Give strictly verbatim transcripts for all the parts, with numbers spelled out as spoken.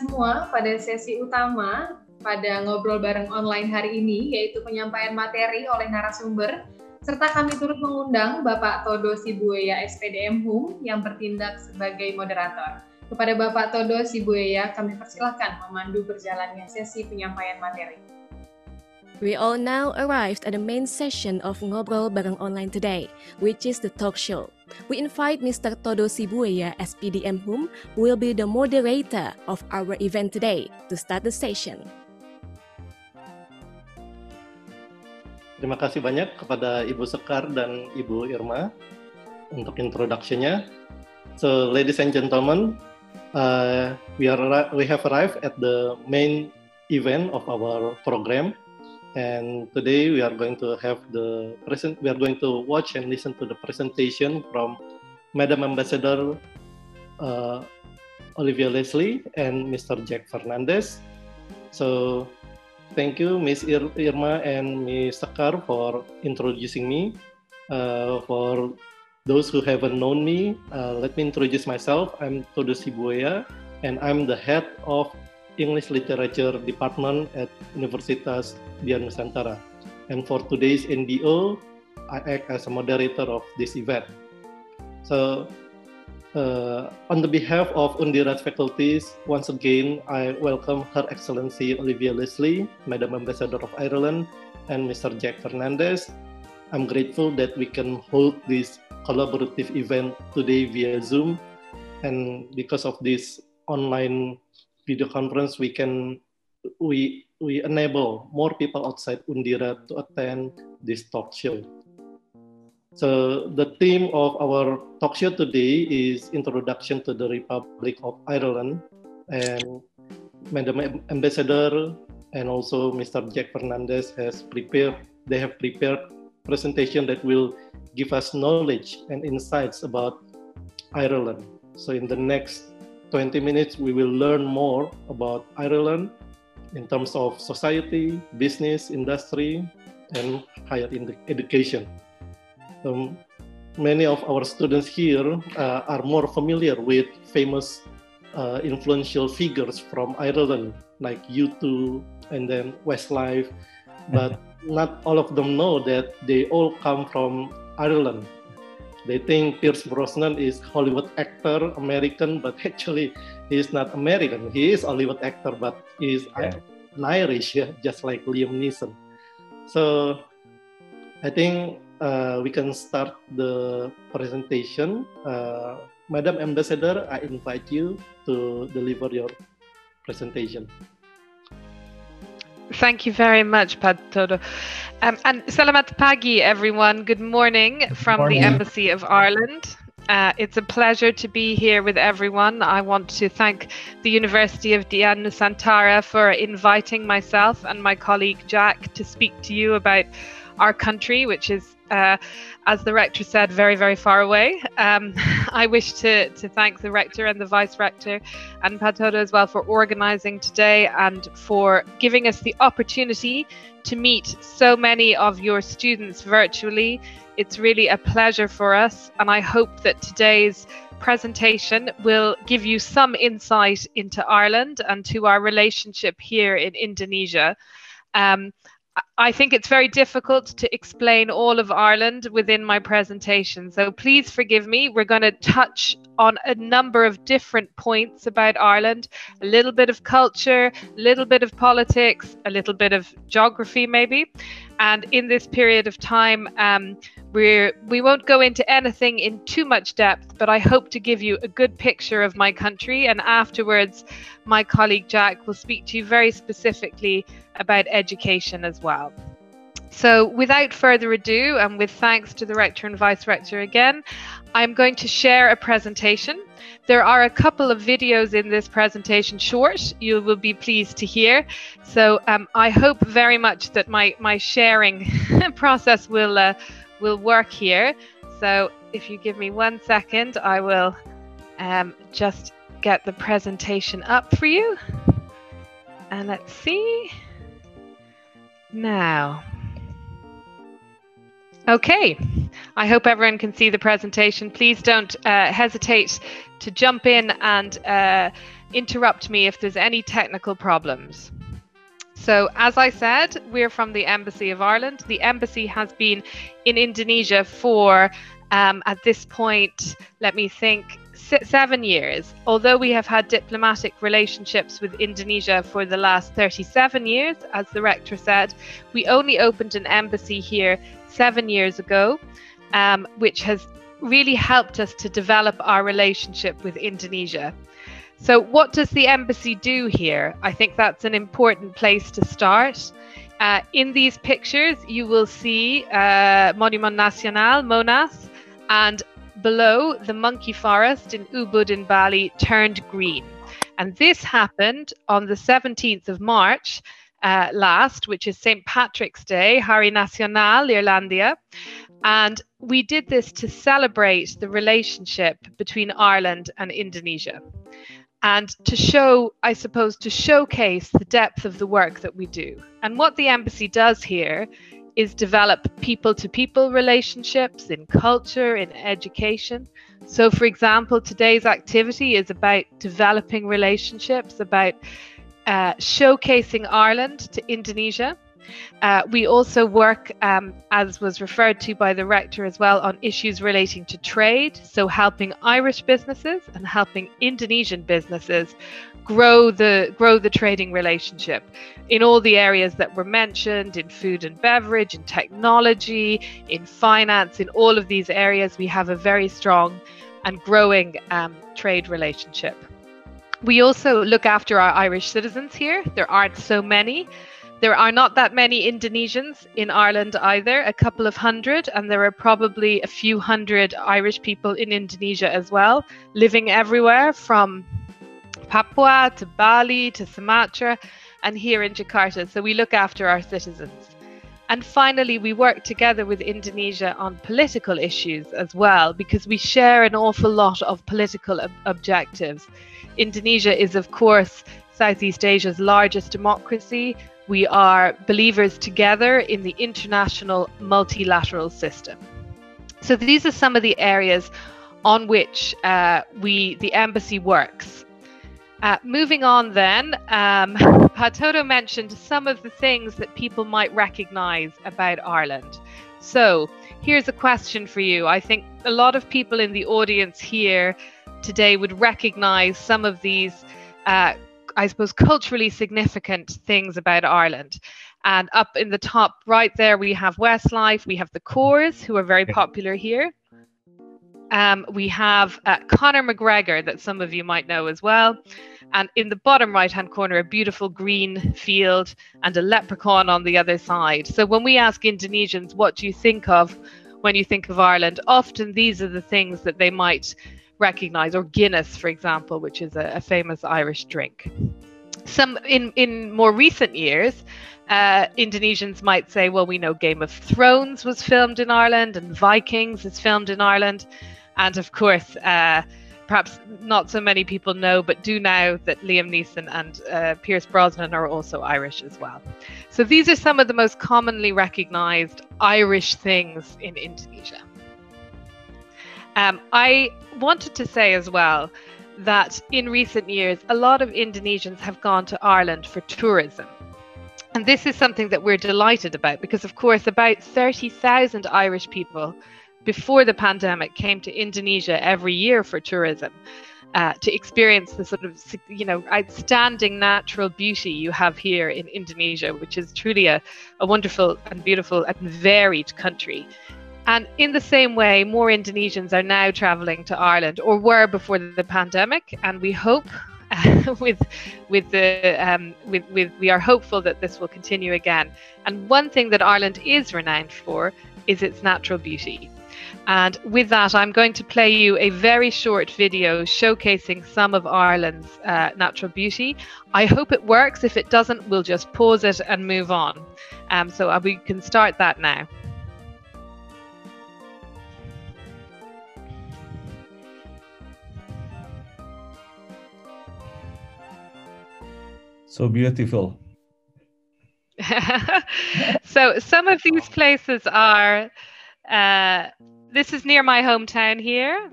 semua pada sesi utama pada ngobrol bareng online hari ini, yaitu penyampaian materi oleh narasumber, serta kami turut mengundang Bapak Toto Sibuea S P D M Hum yang bertindak sebagai moderator. Kepada Bapak Toto Sibuea, kami persilahkan memandu berjalannya sesi penyampaian materi. We all now arrived at the main session of Ngobrol Bareng Online today, which is the talk show. We invite Mister Toto Sibuea S P D M Hum, who will be the moderator of our event today, to start the session. Terima kasih banyak kepada Ibu Sekar dan Ibu Irma untuk introduction-nya. So, ladies and gentlemen, uh, we are we have arrived at the main event of our program, and today we are going to have the present. We are going to watch and listen to the presentation from Madam Ambassador uh, Olivia Leslie and Mister Jack Fernandez. So, thank you, Miz Irma and Miz Sekar, for introducing me. Uh, for those who haven't known me, uh, let me introduce myself. I'm Toto Sibuea, and I'm the head of English Literature Department at Universitas Dian Nusantara. And for today's N D O, I act as a moderator of this event. So, Uh, on the behalf of Undira's faculties, once again, I welcome Her Excellency Olivia Leslie, Madam Ambassador of Ireland, and Mister Jack Fernandez. I'm grateful that we can hold this collaborative event today via Zoom. And because of this online video conference, we can we we enable more people outside Undira to attend this talk show. So the theme of our talk show today is Introduction to the Republic of Ireland, and Madam Ambassador and also Mister Jack Fernandez has prepared, they have prepared presentation that will give us knowledge and insights about Ireland. So in the next twenty minutes, we will learn more about Ireland in terms of society, business, industry, and higher education. Um, many of our students here uh, are more familiar with famous uh, influential figures from Ireland, like U two and then Westlife, but not all of them know that they all come from Ireland. They think Pierce Brosnan is Hollywood actor, American, but actually he is not American. He is Hollywood actor, but he is yeah. an Irish, yeah, just like Liam Neeson. So I think Uh, we can start the presentation. Uh, Madam Ambassador, I invite you to deliver your presentation. Thank you very much, Pat Toto. Um, and Salamat Pagi, everyone. Good morning from Good morning. the Embassy of Ireland. Uh, it's a pleasure to be here with everyone. I want to thank the University of Dian Nusantara for inviting myself and my colleague Jack to speak to you about our country, which is, uh, as the rector said, very, very far away. Um, I wish to, to thank the rector and the vice rector and Pat Toto as well for organising today and for giving us the opportunity to meet so many of your students virtually. It's really a pleasure for us, and I hope that today's presentation will give you some insight into Ireland and to our relationship here in Indonesia. Um, I think it's very difficult to explain all of Ireland within my presentation, so please forgive me. We're going to touch on a number of different points about Ireland, a little bit of culture, a little bit of politics, a little bit of geography maybe. And in this period of time, um, we're, we won't go into anything in too much depth, but I hope to give you a good picture of my country. And afterwards, my colleague Jack will speak to you very specifically about education as well. So without further ado, and with thanks to the Rector and Vice Rector again, I'm going to share a presentation. There are a couple of videos in this presentation short, you will be pleased to hear. So um, I hope very much that my, my sharing process will, uh, will work here. So if you give me one second, I will um, just get the presentation up for you. And let's see. Now. Okay, I hope everyone can see the presentation. Please don't uh, hesitate to jump in and uh, interrupt me if there's any technical problems. So as I said, we're from the Embassy of Ireland. The embassy has been in Indonesia for, um, at this point, let me think, seven years. Although we have had diplomatic relationships with Indonesia for the last thirty-seven years, as the rector said, we only opened an embassy here seven years ago, um, which has really helped us to develop our relationship with Indonesia. So what does the embassy do here? I think that's an important place to start. Uh, in these pictures, you will see uh, Monument Nacional, MONAS, and below the monkey forest in Ubud in Bali turned green. And this happened on the seventeenth of March uh, last, which is Saint Patrick's Day, Hari Nasional Irlandia. And we did this to celebrate the relationship between Ireland and Indonesia, and to show, I suppose, to showcase the depth of the work that we do. And what the embassy does here is develop people-to-people relationships in culture, in education. So, for example, today's activity is about developing relationships, about uh, showcasing Ireland to Indonesia. Uh, we also work, um, as was referred to by the rector as well, on issues relating to trade, so helping Irish businesses and helping Indonesian businesses grow the grow the trading relationship in all the areas that were mentioned, in food and beverage, in technology, in finance. In all of these areas, we have a very strong and growing um, trade relationship. We also look after our Irish citizens here. There aren't so many. There are not that many Indonesians in Ireland either, a couple of hundred, and there are probably a few hundred Irish people in Indonesia as well, living everywhere from Papua to Bali to Sumatra and here in Jakarta. So we look after our citizens. And finally, we work together with Indonesia on political issues as well, because we share an awful lot of political ob- objectives. Indonesia is, of course, Southeast Asia's largest democracy. We are believers together in the international multilateral system. So these are some of the areas on which uh, we, the embassy works. Uh, moving on then, um, Toto mentioned some of the things that people might recognize about Ireland. So here's a question for you. I think a lot of people in the audience here today would recognize some of these uh, I suppose, culturally significant things about Ireland. And up in the top right there, we have Westlife, we have the Corrs, who are very popular here. Um, we have uh, Conor McGregor, that some of you might know as well. And in the bottom right-hand corner, a beautiful green field and a leprechaun on the other side. So when we ask Indonesians, what do you think of when you think of Ireland? Often these are the things that they might recognize, or Guinness, for example, which is a, a famous Irish drink. Some in, in more recent years, uh, Indonesians might say, well, we know Game of Thrones was filmed in Ireland and Vikings is filmed in Ireland. And of course, uh, perhaps not so many people know, but do now, that Liam Neeson and uh, Pierce Brosnan are also Irish as well. So these are some of the most commonly recognized Irish things in Indonesia. Um, I wanted to say as well that in recent years, a lot of Indonesians have gone to Ireland for tourism. And this is something that we're delighted about, because of course, about thirty thousand Irish people before the pandemic came to Indonesia every year for tourism, uh, to experience the sort of, you know, outstanding natural beauty you have here in Indonesia, which is truly a, a wonderful and beautiful and varied country. And in the same way, more Indonesians are now traveling to Ireland, or were before the pandemic. And we hope, uh, with, with the, um, with, with, we are hopeful that this will continue again. And one thing that Ireland is renowned for is its natural beauty. And with that, I'm going to play you a very short video showcasing some of Ireland's uh, natural beauty. I hope it works. If it doesn't, we'll just pause it and move on. Um, so we can start that now. So beautiful. So some of these places are, uh, this is near my hometown here.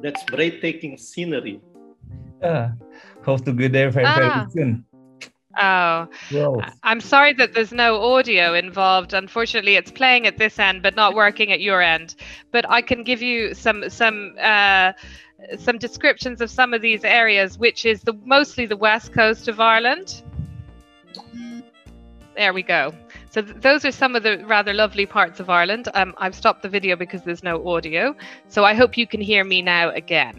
That's breathtaking scenery. uh, hope to be there very, ah. very soon. Oh, Gross. I'm sorry that there's no audio involved. Unfortunately, it's playing at this end, but not working at your end. But I can give you some some uh, some descriptions of some of these areas, which is the mostly the west coast of Ireland. There we go. So th those are some of the rather lovely parts of Ireland. Um, I've stopped the video because there's no audio. So I hope you can hear me now again.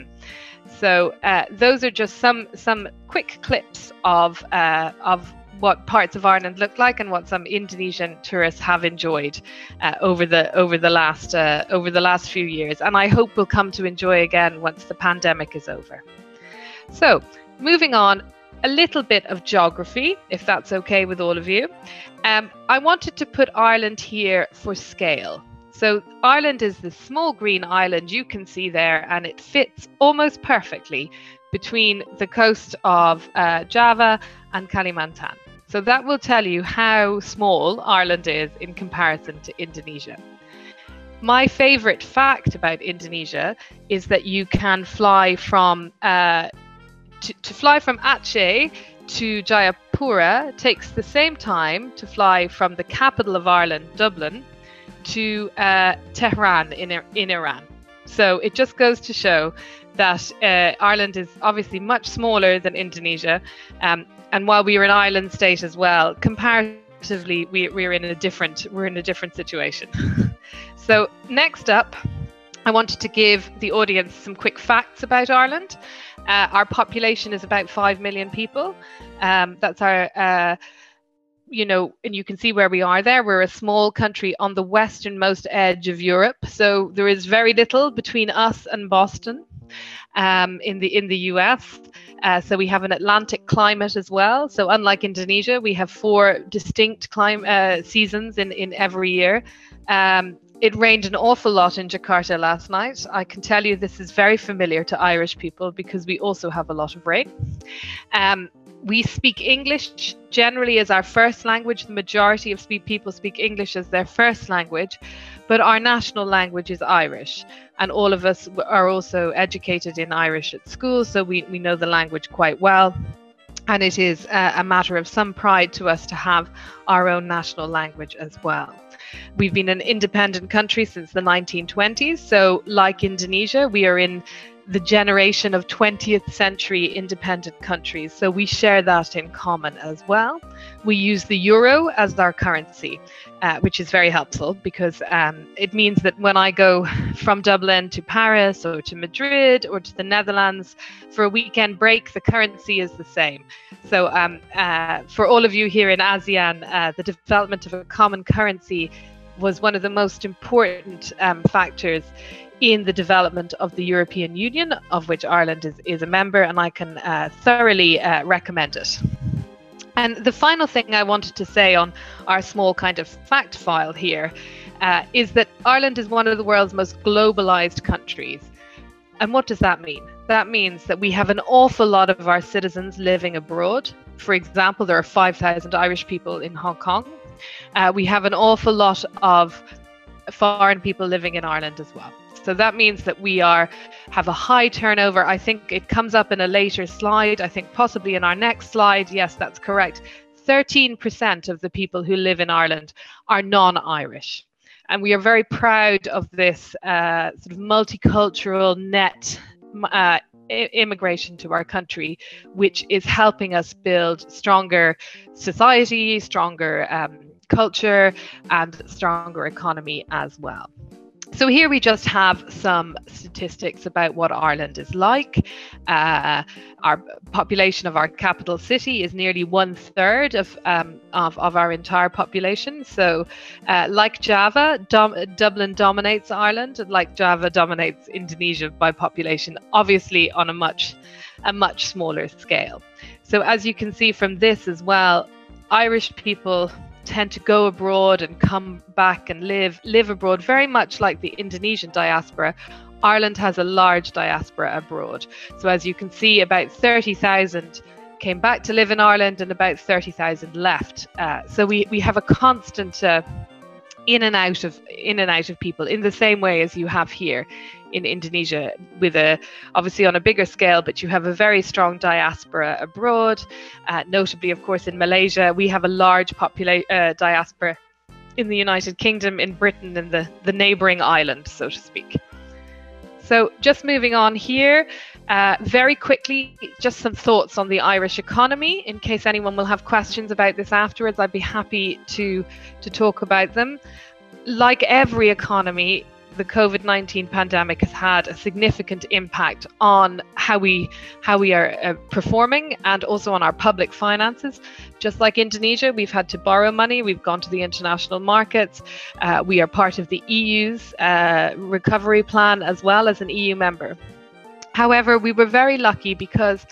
So uh, those are just some some quick clips of uh, of what parts of Ireland look like and what some Indonesian tourists have enjoyed uh, over the over the last uh, over the last few years, and I hope we'll come to enjoy again once the pandemic is over. So moving on, a little bit of geography, if that's okay with all of you. Um, I wanted to put Ireland here for scale. So Ireland is the small green island you can see there, and it fits almost perfectly between the coast of uh, Java and Kalimantan. So that will tell you how small Ireland is in comparison to Indonesia. My favorite fact about Indonesia is that you can fly from uh, to, to fly from Aceh to Jayapura takes the same time to fly from the capital of Ireland, Dublin, to uh, Tehran in, in Iran. So it just goes to show that uh, Ireland is obviously much smaller than Indonesia. Um, and while we are an island state as well, comparatively, we, we're in a different we're in a different situation. So next up, I wanted to give the audience some quick facts about Ireland. Uh, our population is about five million people. Um, that's our... Uh, you know, and you can see where we are there. We're a small country on the westernmost edge of Europe. So there is very little between us and Boston um, in the in the U S. Uh, so we have an Atlantic climate as well. So unlike Indonesia, we have four distinct clim uh, seasons in, in every year. Um, it rained an awful lot in Jakarta last night. I can tell you this is very familiar to Irish people because we also have a lot of rain. Um, We speak English generally as our first language. The majority of speak people speak English as their first language, but our national language is Irish. And all of us are also educated in Irish at school, so we, we know the language quite well. And it is a, a matter of some pride to us to have our own national language as well. We've been an independent country since the nineteen twenties, so like Indonesia, we are in the generation of twentieth century independent countries. So we share that in common as well. We use the euro as our currency, uh, which is very helpful because um, it means that when I go from Dublin to Paris or to Madrid or to the Netherlands for a weekend break, the currency is the same. So um, uh, for all of you here in ASEAN, uh, the development of a common currency was one of the most important um, factors in the development of the European Union, of which Ireland is, is a member, and I can uh, thoroughly uh, recommend it. And the final thing I wanted to say on our small kind of fact file here uh, is that Ireland is one of the world's most globalized countries. And what does that mean? That means that we have an awful lot of our citizens living abroad. For example, there are five thousand Irish people in Hong Kong. Uh, we have an awful lot of foreign people living in Ireland as well. So that means that we are have a high turnover. I think it comes up in a later slide. I think possibly in our next slide. Yes, that's correct. thirteen percent of the people who live in Ireland are non-Irish. And we are very proud of this uh, sort of multicultural net uh, immigration to our country, which is helping us build stronger society, stronger um, culture, and stronger economy as well. So here we just have some statistics about what Ireland is like. Uh, our population of our capital city is nearly one third of um, of, of our entire population. So uh, like Java, Dom Dublin dominates Ireland, and like Java dominates Indonesia by population, obviously on a much, a much smaller scale. So as you can see from this as well, Irish people tend to go abroad and come back and live live abroad, very much like the Indonesian diaspora. Ireland has a large diaspora abroad. So as you can see, about thirty thousand came back to live in Ireland and about thirty thousand left. Uh, so we, we have a constant uh, in and out of in and out of people, in the same way as you have here in Indonesia, with a obviously on a bigger scale, but you have a very strong diaspora abroad, uh, notably of course in Malaysia. We have a large popula- uh, diaspora in the United Kingdom, in Britain, and the, the neighbouring island, so to speak. So just moving on here, uh, very quickly, just some thoughts on the Irish economy. In case anyone will have questions about this afterwards, I'd be happy to, to talk about them. Like every economy, the COVID nineteen pandemic has had a significant impact on how we, how we are uh, performing, and also on our public finances. Just like Indonesia, we've had to borrow money, we've gone to the international markets, uh, we are part of the E U's uh, recovery plan as well as an E U member. However, we were very lucky because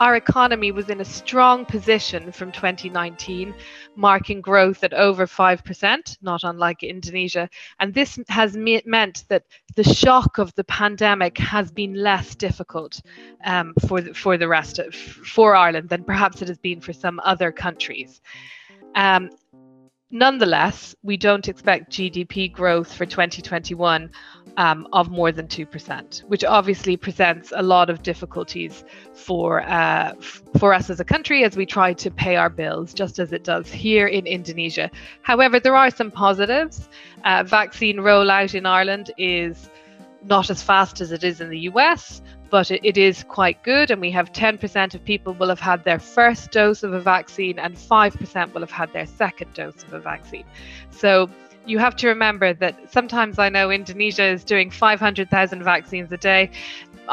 our economy was in a strong position from twenty nineteen, marking growth at over five percent, not unlike Indonesia. And this has me- meant that the shock of the pandemic has been less difficult um, for, the, for the rest of, for Ireland than perhaps it has been for some other countries. Um, nonetheless, we don't expect G D P growth for twenty twenty-one Um, of more than two percent, which obviously presents a lot of difficulties for uh, f- for us as a country as we try to pay our bills, just as it does here in Indonesia. However, there are some positives. Uh, vaccine rollout in Ireland is not as fast as it is in the U S, but it, it is quite good, and we have ten percent of people will have had their first dose of a vaccine and five percent will have had their second dose of a vaccine. So you have to remember that sometimes, I know Indonesia is doing five hundred thousand vaccines a day.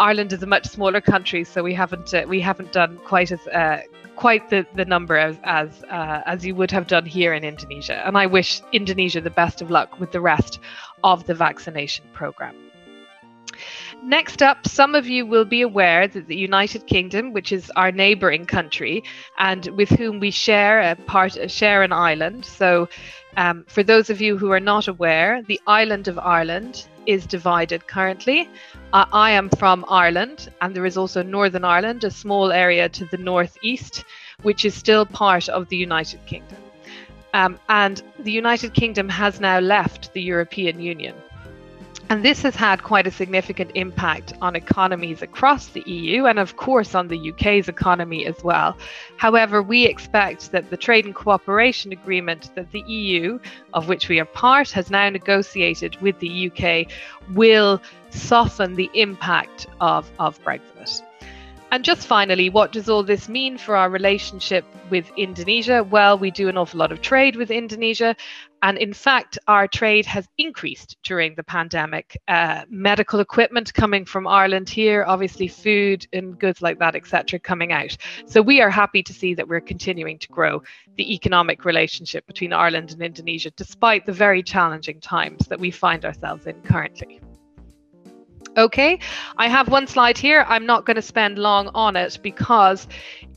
Ireland is a much smaller country, so we haven't uh, we haven't done quite as uh, quite the, the number as as, uh, as you would have done here in Indonesia. And I wish Indonesia the best of luck with the rest of the vaccination program. Next up, some of you will be aware that the United Kingdom, which is our neighbouring country and with whom we share a part, share an island. So um, for those of you who are not aware, the island of Ireland is divided currently. Uh, I am from Ireland, and there is also Northern Ireland, a small area to the northeast, which is still part of the United Kingdom. Um, and the United Kingdom has now left the European Union. And this has had quite a significant impact on economies across the E U, and of course on the U K's economy as well. However, we expect that the Trade and Cooperation Agreement that the E U, of which we are part, has now negotiated with the U K, will soften the impact of, of Brexit. And just finally, what does all this mean for our relationship with Indonesia? Well, we do an awful lot of trade with Indonesia. And in fact, our trade has increased during the pandemic. Uh, medical equipment coming from Ireland here, obviously food and goods like that, et cetera, coming out. So we are happy to see that we're continuing to grow the economic relationship between Ireland and Indonesia, despite the very challenging times that we find ourselves in currently. Okay, I have one slide here. I'm not going to spend long on it because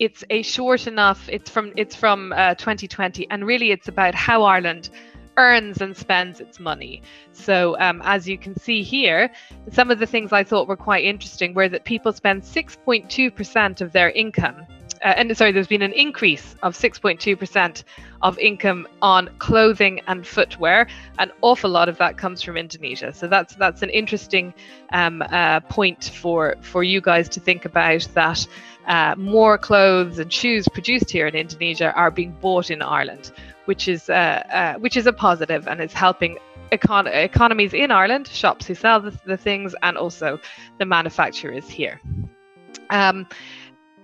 it's a short enough, it's from it's from uh, twenty twenty, and really it's about how Ireland earns and spends its money. So um, as you can see here, some of the things I thought were quite interesting were that people spend six point two percent of their income, uh, and sorry, there's been an increase of six point two percent of income on clothing and footwear. An awful lot of that comes from Indonesia. So that's that's an interesting um, uh, point for, for you guys to think about, that uh, more clothes and shoes produced here in Indonesia are being bought in Ireland, which is, uh, uh, which is a positive, and it's helping econ- economies in Ireland, shops who sell the, the things, and also the manufacturers here. Um,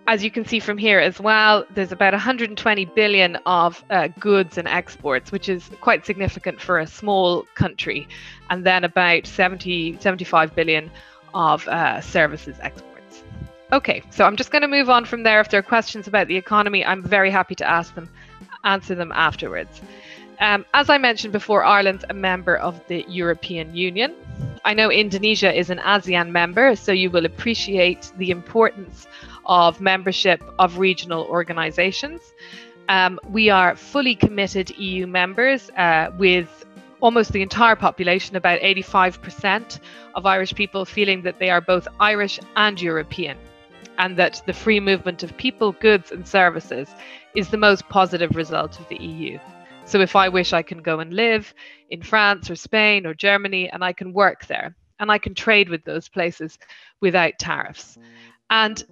As you can see from here as well, there's about one hundred twenty billion of uh, goods and exports, which is quite significant for a small country, and then about seventy, seventy-five billion of uh, services exports. Okay, so I'm just going to move on from there. If there are questions about the economy, I'm very happy to ask them, answer them afterwards. Um, as I mentioned before, Ireland's a member of the European Union. I know Indonesia is an ASEAN member, so you will appreciate the importance of membership of regional organizations. Um, we are fully committed E U members uh, with almost the entire population, about eighty-five percent of Irish people feeling that they are both Irish and European, and that the free movement of people, goods and services is the most positive result of the E U. So if I wish, I can go and live in France or Spain or Germany, and I can work there and I can trade with those places without tariffs. And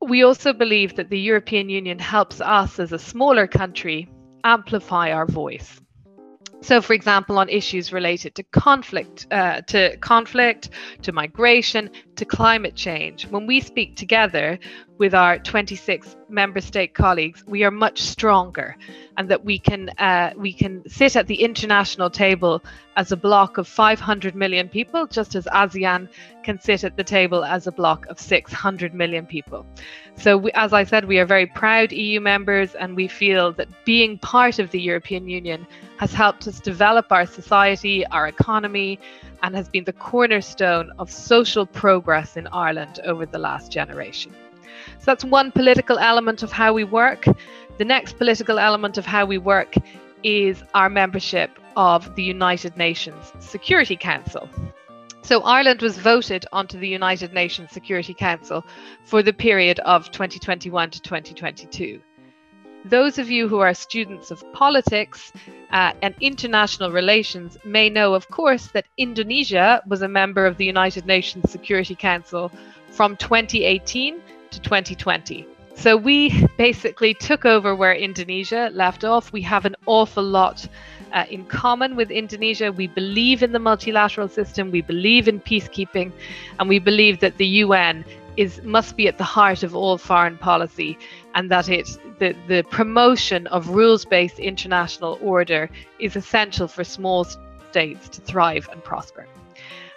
we also believe that the European Union helps us as a smaller country amplify our voice. So, for example, on issues related to conflict, uh, to conflict, to migration, to climate change, when we speak together with our twenty-six member state colleagues, we are much stronger, and that we can uh, we can sit at the international table as a block of five hundred million people, just as ASEAN can sit at the table as a block of six hundred million people. So, we, as I said, we are very proud E U members, and we feel that being part of the European Union has helped us develop our society, our economy, and has been the cornerstone of social progress in Ireland over the last generation. So that's one political element of how we work. The next political element of how we work is our membership of the United Nations Security Council. So Ireland was voted onto the United Nations Security Council for the period of twenty twenty-one to twenty twenty-two. Those of you who are students of politics uh, and international relations may know, of course, that Indonesia was a member of the United Nations Security Council from twenty eighteen to twenty twenty. So we basically took over where Indonesia left off. We have an awful lot uh, in common with Indonesia. We believe in the multilateral system, we believe in peacekeeping, and we believe that the U N is must be at the heart of all foreign policy, and that it the, the promotion of rules-based international order is essential for small states to thrive and prosper.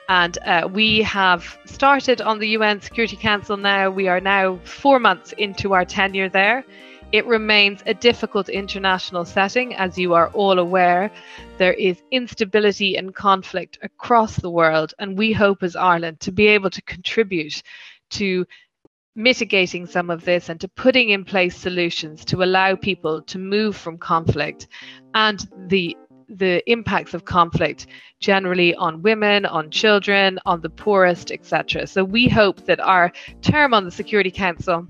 And uh, we have started on the U N Security Council now. We are now four months into our tenure there. It remains a difficult international setting, as you are all aware. There is instability and conflict across the world, and we hope as Ireland to be able to contribute to mitigating some of this and to putting in place solutions to allow people to move from conflict and the the impacts of conflict generally on women, on children, on the poorest, et cetera. So we hope that our term on the Security Council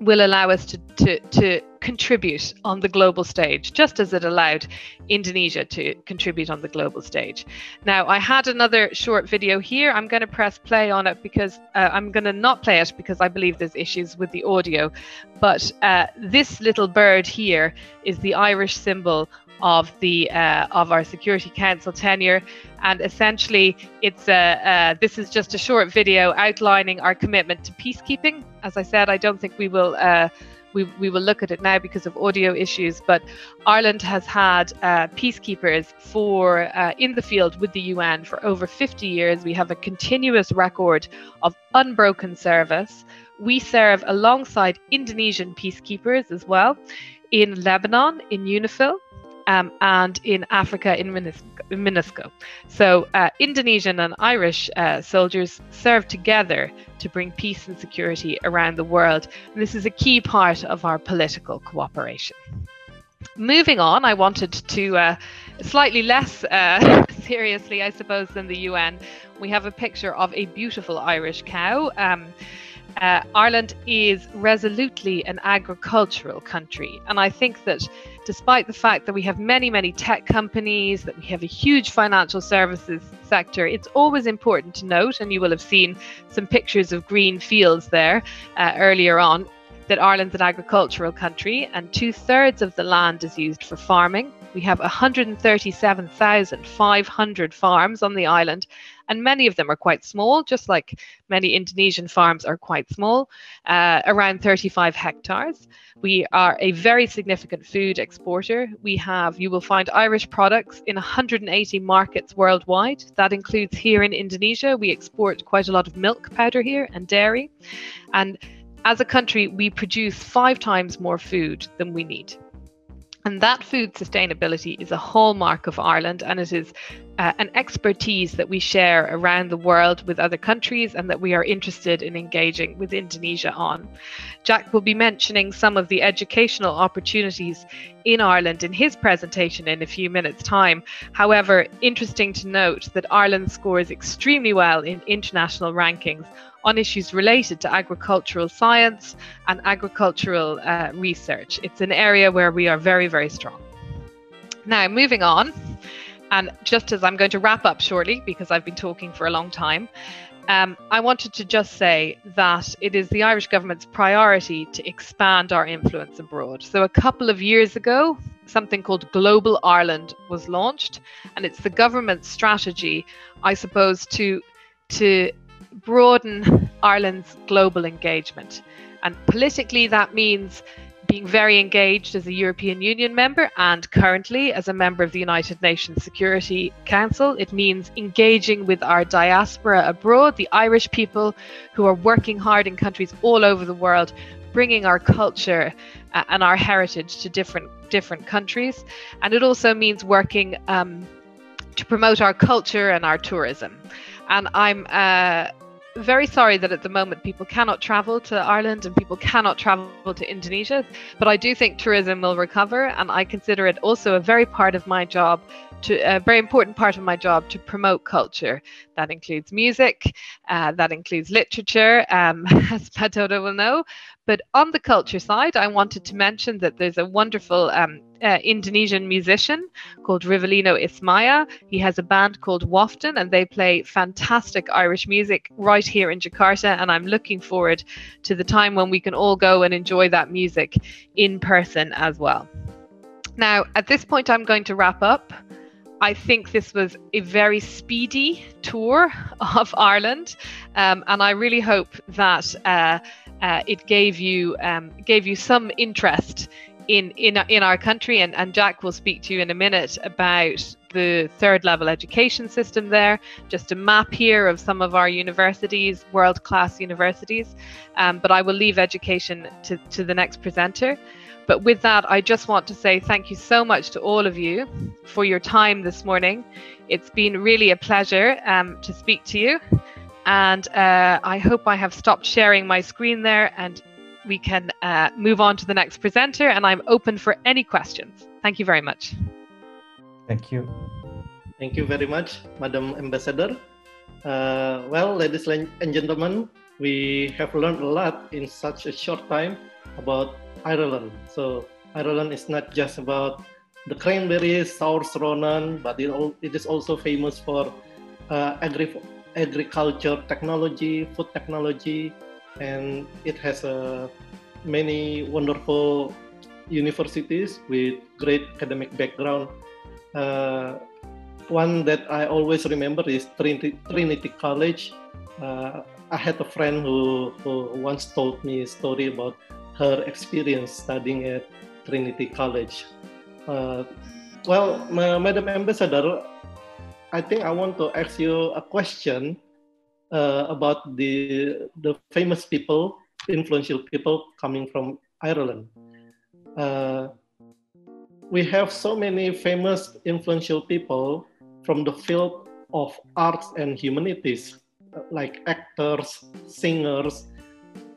will allow us to, to, to contribute on the global stage, just as it allowed Indonesia to contribute on the global stage. Now, I had another short video here. I'm going to press play on it because uh, I'm going to not play it because I believe there's issues with the audio. But uh, this little bird here is the Irish symbol of the uh, of our Security Council tenure, and essentially it's a uh, uh, this is just a short video outlining our commitment to peacekeeping. As I said, I don't think we will uh, we we will look at it now because of audio issues, but Ireland has had uh, peacekeepers for uh, in the field with the U N for over fifty years. We have a continuous record of unbroken service. We serve alongside Indonesian peacekeepers as well in Lebanon, in UNIFIL, Um, and in Africa, in Minusco. So uh, Indonesian and Irish uh, soldiers serve together to bring peace and security around the world. And this is a key part of our political cooperation. Moving on, I wanted to uh, slightly less uh, seriously, I suppose, than the U N. We have a picture of a beautiful Irish cow. Um, Uh, Ireland is resolutely an agricultural country, and I think that despite the fact that we have many, many tech companies, that we have a huge financial services sector, it's always important to note, and you will have seen some pictures of green fields there uh, earlier on, that Ireland's an agricultural country and two-thirds of the land is used for farming. We have one hundred thirty-seven thousand five hundred farms on the island, and many of them are quite small, just like many Indonesian farms are quite small, uh, around thirty-five hectares. We are a very significant food exporter. We have, you will find Irish products in one hundred eighty markets worldwide. That includes here in Indonesia. We export quite a lot of milk powder here and dairy. And as a country, we produce five times more food than we need. And that food sustainability is a hallmark of Ireland, and it is uh, an expertise that we share around the world with other countries, and that we are interested in engaging with Indonesia on. Jack will be mentioning some of the educational opportunities in Ireland in his presentation in a few minutes' time. However, interesting to note that Ireland scores extremely well in international rankings on issues related to agricultural science and agricultural uh, research. It's an area where we are very, very strong. Now, moving on, and just as I'm going to wrap up shortly, because I've been talking for a long time, Um, I wanted to just say that it is the Irish government's priority to expand our influence abroad. So a couple of years ago, something called Global Ireland was launched, and it's the government's strategy, I suppose, to, to broaden Ireland's global engagement. And politically, that means being very engaged as a European Union member and currently as a member of the United Nations Security Council. It means engaging with our diaspora abroad, the Irish people who are working hard in countries all over the world, bringing our culture uh, and our heritage to different different countries. And it also means working um, to promote our culture and our tourism. And I'm uh, very sorry that at the moment people cannot travel to Ireland and people cannot travel to Indonesia, but I do think tourism will recover, and I consider it also a very part of my job, to a very important part of my job, to promote culture. That includes music, uh, that includes literature, um, as Toto will know. But on the culture side, I wanted to mention that there's a wonderful um, uh, Indonesian musician called Rivelino Ismaya. He has a band called Wafton, and they play fantastic Irish music right here in Jakarta. And I'm looking forward to the time when we can all go and enjoy that music in person as well. Now, at this point, I'm going to wrap up. I think this was a very speedy tour of Ireland, um, and I really hope that uh, uh, it gave you um, gave you some interest in in in our country. And, and Jack will speak to you in a minute about the third level education system there. Just a map here of some of our universities, world-class universities. Um, but I will leave education to, to the next presenter. But with that, I just want to say thank you so much to all of you for your time this morning. It's been really a pleasure um, to speak to you. And uh, I hope I have stopped sharing my screen there, and we can uh, move on to the next presenter. And I'm open for any questions. Thank you very much. Thank you. Thank you very much, Madam Ambassador. Uh, well, ladies and gentlemen, we have learned a lot in such a short time about Ireland. So Ireland is not just about the cranberries, sour Ronan, but it, all, it is also famous for uh, agri agriculture technology, food technology, and it has uh, many wonderful universities with great academic background. Uh, one that I always remember is Trinity, Trinity College. Uh, I had a friend who, who once told me a story about her experience studying at Trinity College. Uh, well, Madam Ambassador, I think I want to ask you a question uh, about the, the famous people, influential people coming from Ireland. Uh, we have so many famous, influential people from the field of arts and humanities, like actors, singers.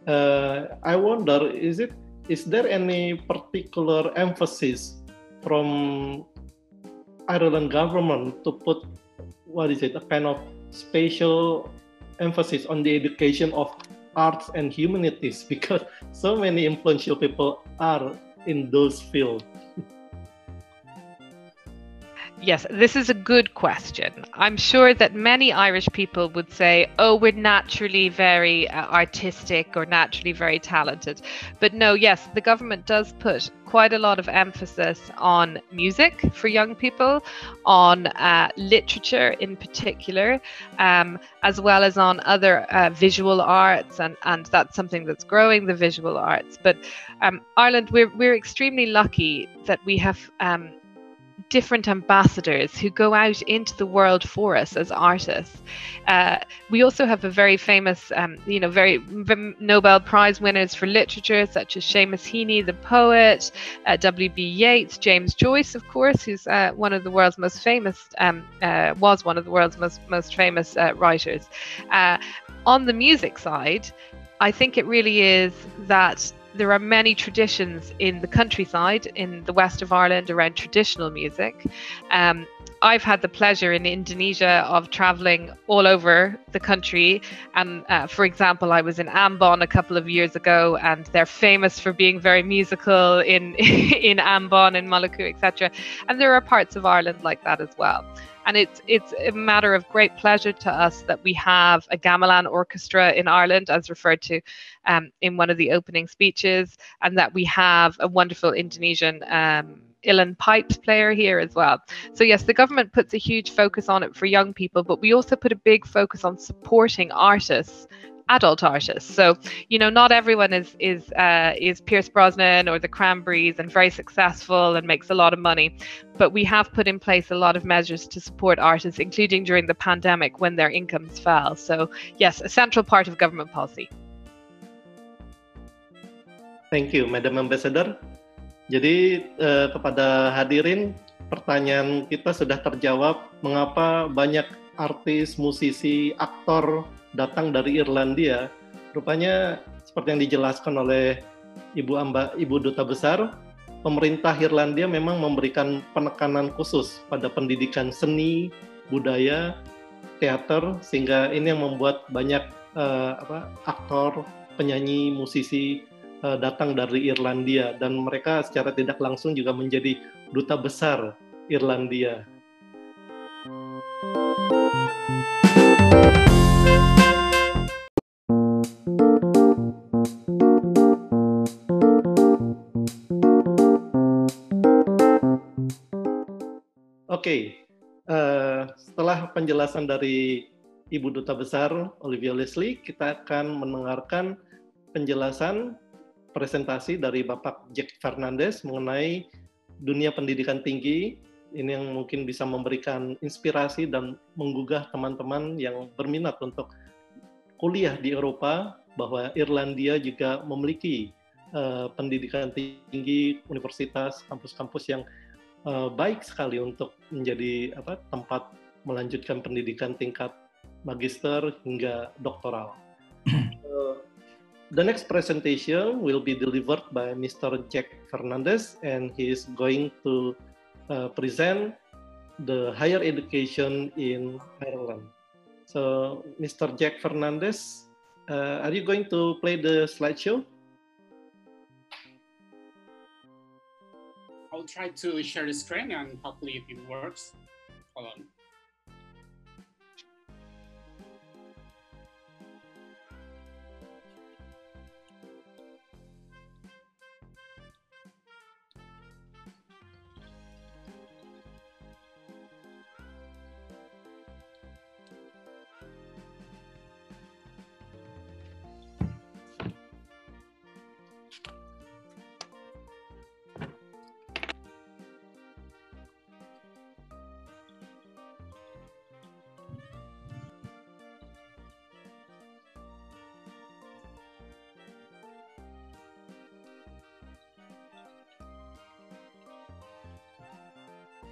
Uh, I wonder, is it is there any particular emphasis from Ireland government to put, what is it, a kind of special emphasis on the education of arts and humanities, because so many influential people are in those fields? Yes, this is a good question. I'm sure that many Irish people would say, oh, we're naturally very uh, artistic or naturally very talented. But no, yes, the government does put quite a lot of emphasis on music for young people, on uh, literature in particular, um, as well as on other uh, visual arts, and, and that's something that's growing, the visual arts. But um, Ireland, we're, we're extremely lucky that we have um, different ambassadors who go out into the world for us as artists. Uh, we also have a very famous, um, you know, very Nobel Prize winners for literature, such as Seamus Heaney, the poet, uh, W. B. Yeats, James Joyce, of course, who's uh, one of the world's most famous, um, uh, was one of the world's most most famous uh, writers. Uh, on the music side, I think it really is that There are many traditions in the countryside, in the west of Ireland, around traditional music. Um, I've had the pleasure in Indonesia of traveling all over the country. And uh, for example, I was in Ambon a couple of years ago, and they're famous for being very musical in, in Ambon, in Maluku, et cetera. And there are parts of Ireland like that as well. And it's it's a matter of great pleasure to us that we have a gamelan orchestra in Ireland, as referred to um, in one of the opening speeches, and that we have a wonderful Indonesian um, Ilan pipes player here as well. So yes, the government puts a huge focus on it for young people, but we also put a big focus on supporting artists, adult artists. So, you know, not everyone is is uh, is Pierce Brosnan or the Cranberries and very successful and makes a lot of money. But we have put in place a lot of measures to support artists, including during the pandemic when their incomes fell. So yes, a central part of government policy. Thank you, Madam Ambassador. Jadi eh, kepada hadirin, pertanyaan kita sudah terjawab mengapa banyak artis, musisi, aktor datang dari Irlandia. Rupanya seperti yang dijelaskan oleh Ibu Amba, Ibu Duta Besar, pemerintah Irlandia memang memberikan penekanan khusus pada pendidikan seni, budaya, teater, sehingga ini yang membuat banyak eh, apa, aktor, penyanyi, musisi datang dari Irlandia, dan mereka secara tidak langsung juga menjadi duta besar Irlandia. Oke, okay. uh, setelah penjelasan dari Ibu Duta Besar Olivia Leslie, kita akan mendengarkan penjelasan presentasi dari Bapak Jack Fernandez mengenai dunia pendidikan tinggi. Ini yang mungkin bisa memberikan inspirasi dan menggugah teman-teman yang berminat untuk kuliah di Eropa, bahwa Irlandia juga memiliki uh, pendidikan tinggi, universitas, kampus-kampus yang uh, baik sekali untuk menjadi apa, tempat melanjutkan pendidikan tingkat magister hingga doktoral. uh, The next presentation will be delivered by Mister Jack Fernandez, and he is going to uh, present the higher education in Ireland. So, Mister Jack Fernandez, uh, are you going to play the slideshow? I'll try to share the screen, and hopefully it works. Hold on.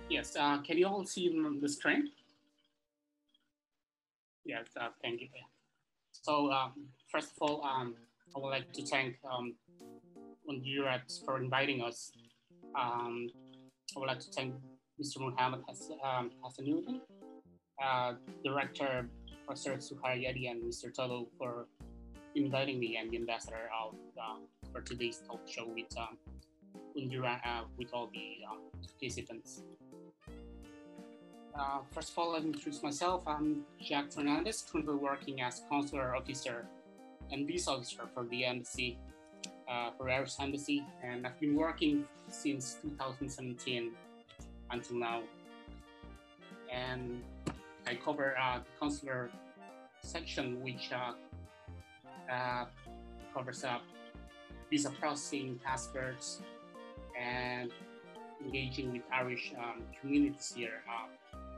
Yes, uh, can you all see the screen? Yes, uh, thank you. So uh, first of all, um, I would like to thank um, UNIRAT for inviting us. Um, I would like to thank Mister Muhammad Hass um, Hassanuddin, uh, Director Professor Suharyadi, and Mister Toto for inviting me and the ambassador out uh, for today's talk show with um, UNIRAT, uh, with all the uh, participants. Uh, first of all, let me introduce myself. I'm Jack Fernandez, currently working as consular officer and visa officer for the embassy, uh, for Irish embassy, and I've been working since two thousand seventeen until now. And I cover uh, the consular section, which uh, uh, covers up visa processing, passports, and engaging with Irish um, communities here,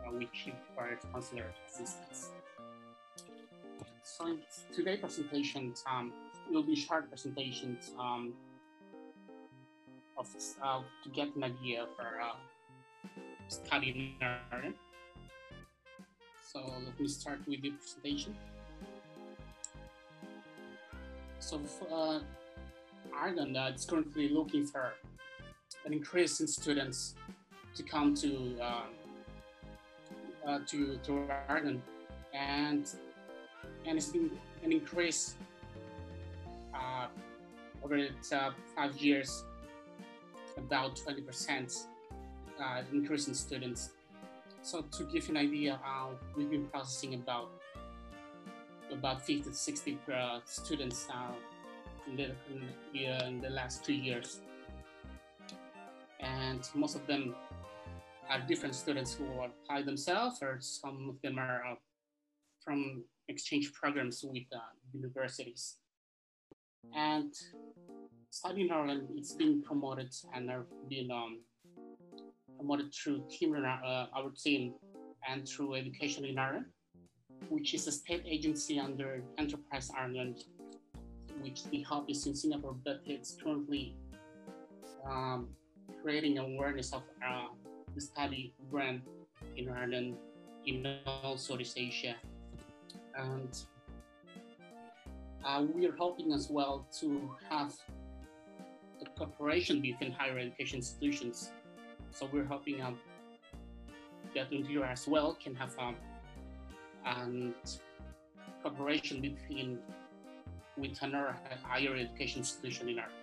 Uh, which requires consular assistance. So in today's presentation, um, it will be short presentations um, of uh, to get an idea for uh, studying in Ireland. So let me start with the presentation. So uh, Ireland uh, is currently looking for an increase in students to come to uh, uh, to, to Ireland, and and it's been an increase uh, over the uh, five years, about twenty percent uh, increase in students. So to give you an idea, uh, we've been processing about about fifty to sixty uh, students uh, in, the, in, the, uh, in the last two years. And most of them are different students who apply themselves, or some of them are uh, from exchange programs with uh, universities. And studying in Ireland, it's been promoted and have been um, promoted through team, uh, our team, and through Education in Ireland, which is a state agency under Enterprise Ireland, which the hub is in Singapore, but it's currently um, creating awareness of uh, the study brand in Ireland, in all Southeast Asia. And uh, we're hoping as well to have the cooperation between higher education institutions. So we're hoping um, that India as well can have um, and cooperation between with another higher education institution in Ireland.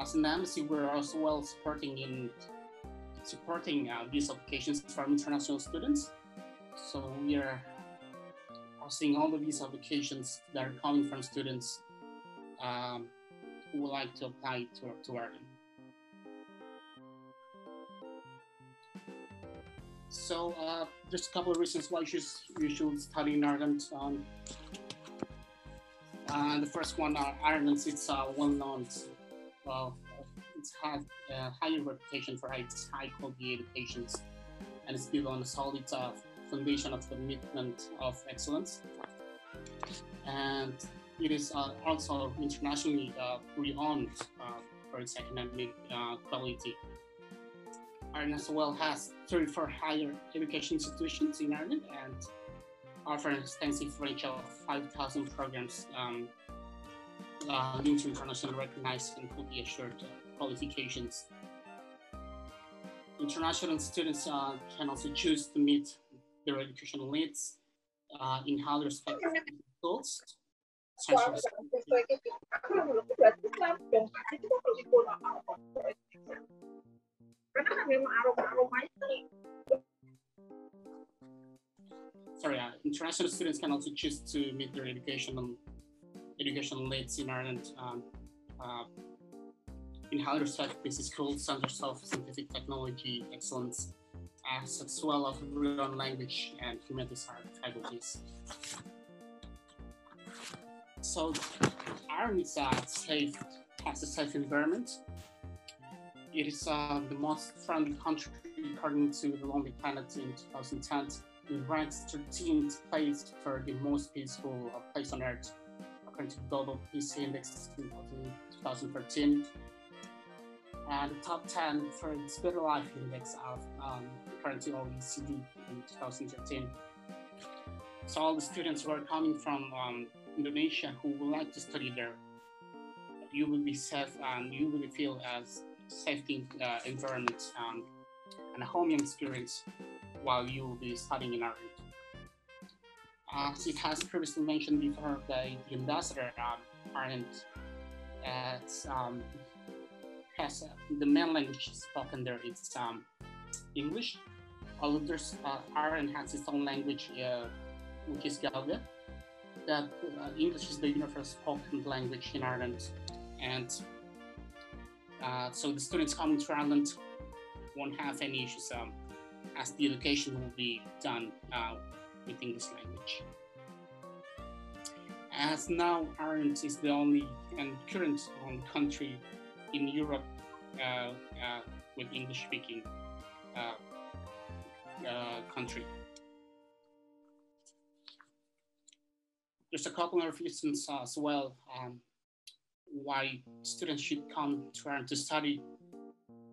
As an embassy, we're also well supporting in supporting uh, these applications from international students. So we are seeing all of these applications that are coming from students um, who would like to apply to, to Ireland. So uh, there's a couple of reasons why you should, you should study in Ireland. Um, uh, the first one, uh, Ireland, it's uh, well-known. Well, it's had a higher reputation for its high-quality educations, and it's built on a solid uh, foundation of commitment of excellence. And it is uh, also internationally uh, renowned uh, for its academic uh, quality. Ireland as well has thirty-four higher education institutions in Ireland and offers an extensive range of five thousand programs um, uh, linked to internationally recognized and fully assured uh, qualifications. International students uh, can also choose to meet their educational needs uh, in how they're spent schools. Sorry, uh, international students can also choose to meet their educational educational needs in Ireland um, uh, in how to respect basic schools, center of scientific technology excellence, as, as well as on language and humanities faculties. So Ireland is uh, safe, has a safe environment. It is uh, the most friendly country according to the Lonely Planet in two thousand ten. It ranks thirteenth place for the most peaceful place on Earth according to the Global Peace Index in twenty thirteen. And the top ten for the Student Life Index of um, according to O E C D in twenty thirteen. So all the students who are coming from um, Indonesia who would like to study there, you will be safe and you will feel as safety uh, environment um, and a home experience while you will be studying in Ireland. As it has previously mentioned before, the, the ambassador um, Ireland as, um, has uh, the main language spoken there is um, English. Although there's, uh, Ireland has its own language, uh, which is Gaelic. That uh, English is the universal spoken language in Ireland, and Uh, so the students coming to Ireland won't have any issues um, as the education will be done uh, with English language. As now Ireland is the only and current um, country in Europe uh, uh, with English speaking uh, uh, country. There's a couple of reasons as well. Um, why students should come to Ireland to study.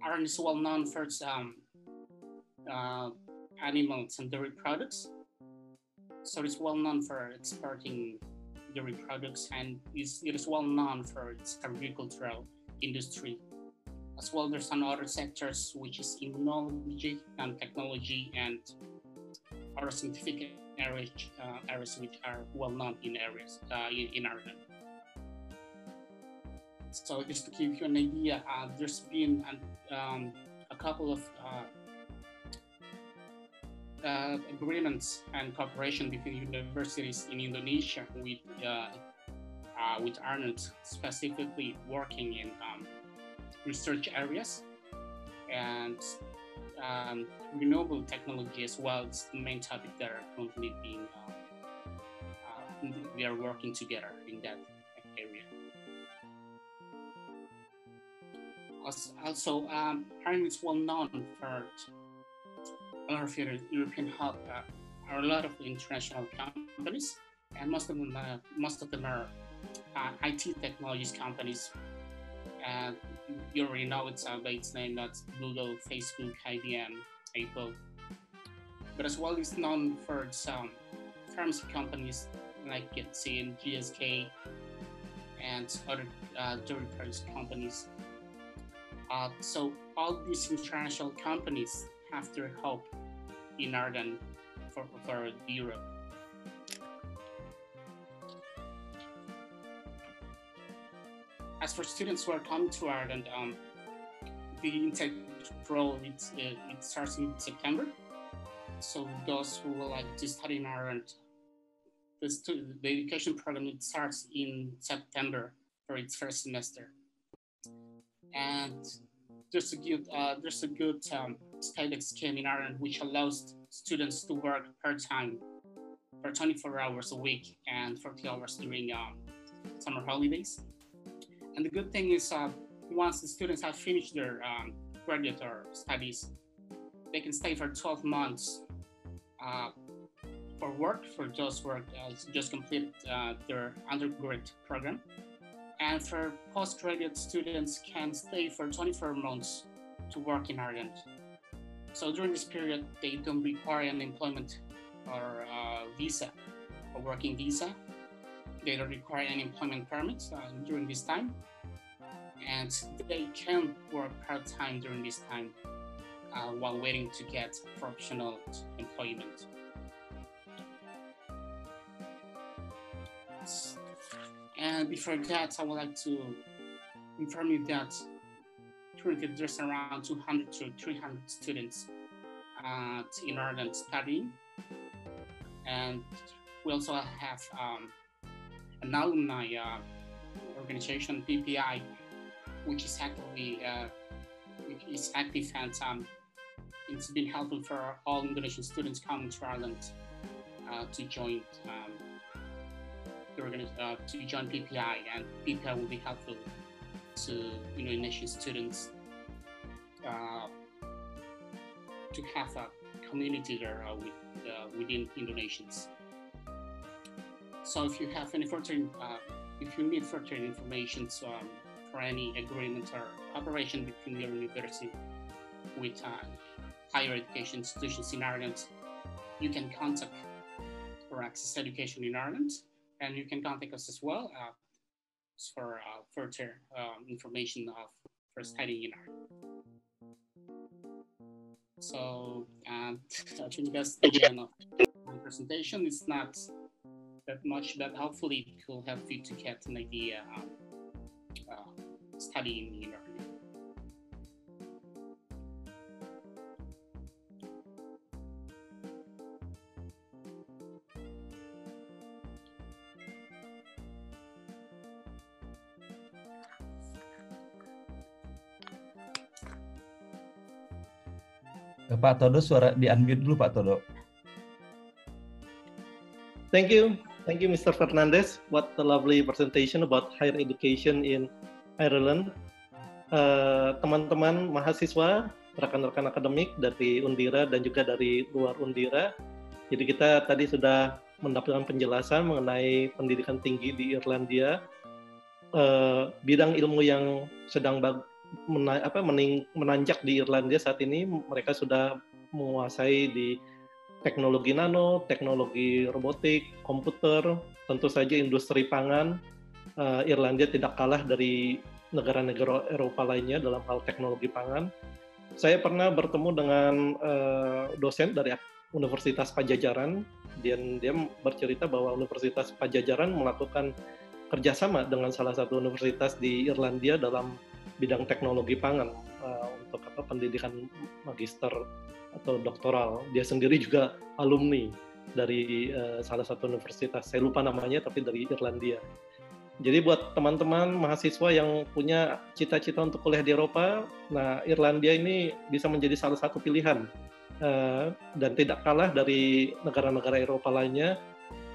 Ireland is well known for its um, uh, animals and dairy products. So it's well known for exporting dairy products, and is, it is well known for its agricultural industry. As well, there's another sectors which is immunology and technology and other scientific areas, uh, areas which are well known in areas uh, in, in Ireland. So just to give you an idea, uh, there's been um, a couple of uh, uh, agreements and cooperation between universities in Indonesia with uh, uh, with Ireland, specifically working in um, research areas and um, renewable technology as well. It's the main topic that are currently being um, uh, we are working together in that area. Also, um, Ireland is well known for a lot of European hub, uh, are a lot of international companies, and most of them, uh, most of them are uh, I T technologies companies. And you already know it's uh, by its name, that's Google, Facebook, I B M, Apple. But as well, it's known for some pharmacy companies like G N C, G S K, and other uh, dairy products companies. Uh, so all these international companies have their hope in Ireland for, for Europe. As for students who are coming to Ireland, um, the intake role it's, uh, it starts in September. So those who would like to study in Ireland, the, the education program it starts in September for its first semester. And there's a good, uh, there's a good um, Skydex scheme in Ireland which allows students to work part time for twenty-four hours a week and forty hours during um, summer holidays. And the good thing is, uh, once the students have finished their um, graduate or studies, they can stay for twelve months uh, for work, for those who uh, just completed uh, their undergraduate program. And for postgraduate students can stay for twenty-four months to work in Ireland. So during this period, they don't require an employment or uh, visa, a working visa. They don't require any employment permits uh, during this time. And they can work part-time during this time uh, while waiting to get professional employment. And before that, I would like to inform you that currently there's around two hundred to three hundred students uh, in Ireland studying. And we also have um, an alumni uh, organization, P P I, which is actively uh, is active, and um, it's been helpful for all Indonesian students coming to Ireland uh, to join. Um, We're going to, uh, to join P P I, and P P I will be helpful to you know Indonesian students uh, to have a community there uh, with, uh, within Indonesians. So if you have any further, uh, if you need further information so, um, for any agreement or cooperation between your university with uh, higher education institutions in Ireland, you can contact for Access Education in Ireland. And you can contact us as well uh, for uh, further um, information of, for studying in Ireland. So um, I think that's the end of my presentation. It's not that much, but hopefully it will help you to get an idea of uh, studying in Ireland. Pak Todo, suara di-unmute dulu Pak Todo. Thank you. Thank you Mister Fernandez. What a lovely presentation about higher education in Ireland. Teman-teman uh, mahasiswa, rekan-rekan akademik dari Undira dan juga dari luar Undira. Jadi kita tadi sudah mendapatkan penjelasan mengenai pendidikan tinggi di Irlandia. Uh, bidang ilmu yang sedang bagus Mena, apa, mening, menanjak di Irlandia saat ini, mereka sudah menguasai di teknologi nano, teknologi robotik, komputer, tentu saja industri pangan. Uh, Irlandia tidak kalah dari negara-negara Eropa lainnya dalam hal teknologi pangan. Saya pernah bertemu dengan uh, dosen dari Universitas Pajajaran, dan dia bercerita bahwa Universitas Pajajaran melakukan kerjasama dengan salah satu universitas di Irlandia dalam bidang teknologi pangan uh, untuk apa, pendidikan magister atau doktoral. Dia sendiri juga alumni dari uh, salah satu universitas, saya lupa namanya, tapi dari Irlandia. Jadi buat teman-teman mahasiswa yang punya cita-cita untuk kuliah di Eropa, nah Irlandia ini bisa menjadi salah satu pilihan uh, dan tidak kalah dari negara-negara Eropa lainnya.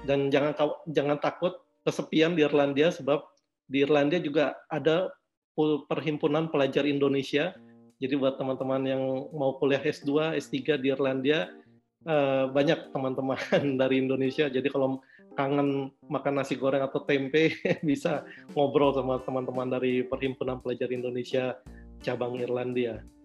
Dan jangan jangan takut kesepian di Irlandia, sebab di Irlandia juga ada perhimpunan pelajar Indonesia. Jadi buat teman-teman yang mau kuliah S dua, S tiga di Irlandia, uh, banyak teman-teman dari Indonesia. Jadi kalau kangen makan nasi goreng atau tempe, bisa ngobrol sama teman-teman dari Perhimpunan Pelajar Indonesia cabang Irlandia.